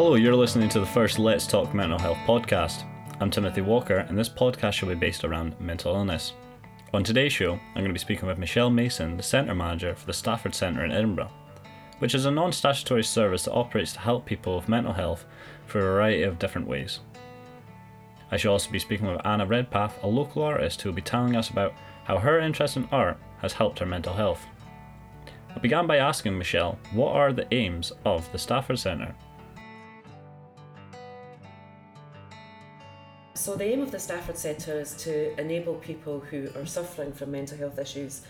Hello, you're listening to the first Let's Talk Mental Health podcast. I'm Timothy Walker, and this podcast shall be based around mental illness. On today's show, I'm going to be speaking with Michelle Mason, the Centre Manager for the Stafford Centre in Edinburgh, which is a non-statutory service that operates to help people with mental health through a variety of different ways. I shall also be speaking with Anna Redpath, a local artist who will be telling us about how her interest in art has helped her mental health. I began by asking Michelle, what are the aims of the Stafford Centre? So the aim of the Stafford Centre is to enable people who are suffering from mental health issues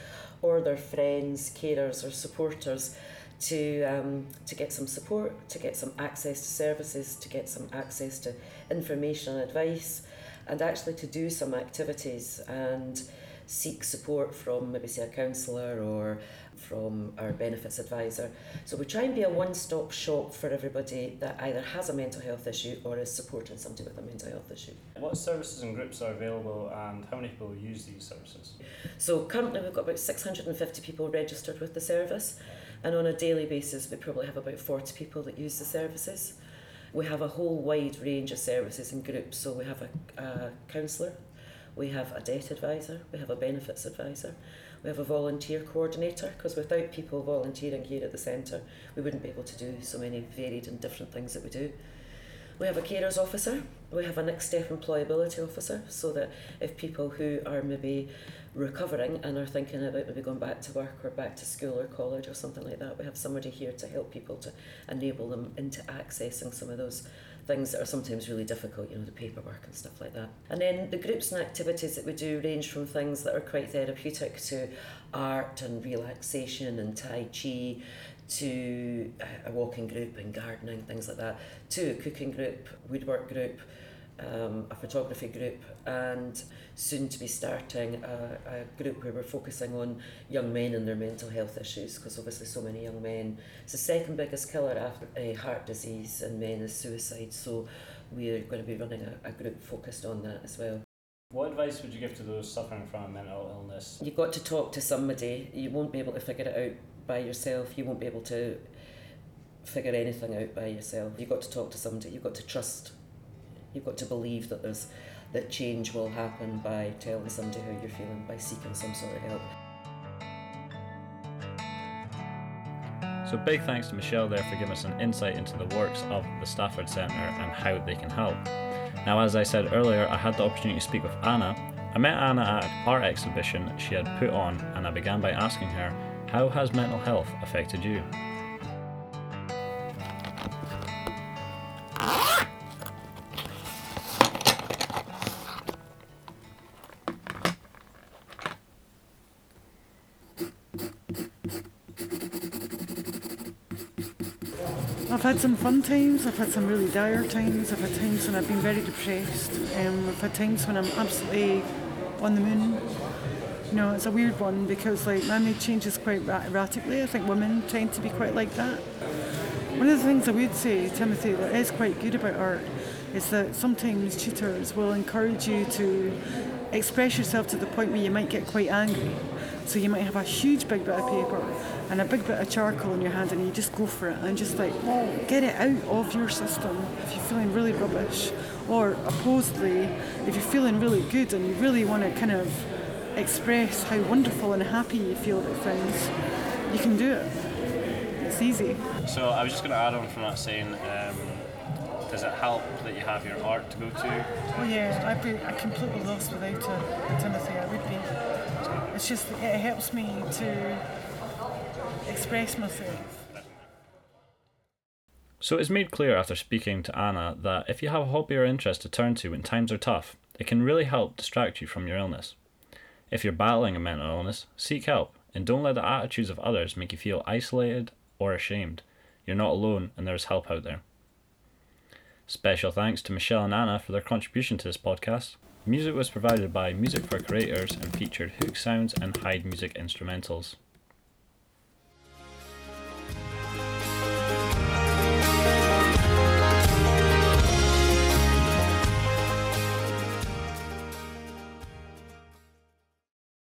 or their friends, carers or supporters to get some support, to get some access to services, to get some access to information and advice, and actually to do some activities and seek support from maybe say a counsellor or from our benefits advisor. So we try and be a one-stop shop for everybody that either has a mental health issue or is supporting somebody with a mental health issue. What services and groups are available and how many people use these services? So currently we've got about 650 people registered with the service, and on a daily basis we probably have about 40 people that use the services. We have a whole wide range of services and groups, so we have a counsellor, we have a debt advisor, we have a benefits advisor, we have a volunteer coordinator, because without people volunteering here at the centre, we wouldn't be able to do so many varied and different things that we do. We have a carers officer, we have a next step employability officer, so that if people who are maybe recovering and are thinking about maybe going back to work or back to school or college or something like that, we have somebody here to help people, to enable them into accessing some of those things that are sometimes really difficult, the paperwork and stuff like that. And then the groups and activities that we do range from things that are quite therapeutic to art and relaxation and Tai Chi, to a walking group and gardening, things like that, to a cooking group, woodwork group, a photography group, and soon to be starting a group where we're focusing on young men and their mental health issues, because obviously so many young men, it's the second biggest killer after heart disease in men is suicide, so we're going to be running a group focused on that as well. What advice would you give to those suffering from a mental illness? You've got to talk to somebody. You won't be able to figure it out by yourself. You won't be able to figure anything out by yourself. You've got to talk to somebody. You've got to trust. You've got to believe that that change will happen by telling somebody how you're feeling, by seeking some sort of help. So big thanks to Michelle there for giving us an insight into the works of the Stafford Centre and how they can help. Now, as I said earlier, I had the opportunity to speak with Anna. I met Anna at an art exhibition she had put on, and I began by asking her, how has mental health affected you? I've had some fun times, I've had some really dire times, I've had times when I've been very depressed, I've had times when I'm absolutely on the moon. It's a weird one because my mood changes quite erratically. I think women tend to be quite like that. One of the things I would say, Timothy, that is quite good about art is that sometimes tutors will encourage you to express yourself to the point where you might get quite angry. So you might have a huge big bit of paper and a big bit of charcoal in your hand and you just go for it and just get it out of your system if you're feeling really rubbish, or opposedly, if you're feeling really good and you really want to kind of express how wonderful and happy you feel about things, you can do it. It's easy. So I was just going to add on from that saying, does it help that you have your art to go to? Oh yeah, I'd be completely lost without it, Timothy, I would be. It's just, it helps me to express myself. So it's made clear after speaking to Anna that if you have a hobby or interest to turn to when times are tough, it can really help distract you from your illness. If you're battling a mental illness, seek help and don't let the attitudes of others make you feel isolated or ashamed. You're not alone and there's help out there. Special thanks to Michelle and Anna for their contribution to this podcast. Music was provided by Music for Creators and featured hook sounds and Hyde music instrumentals.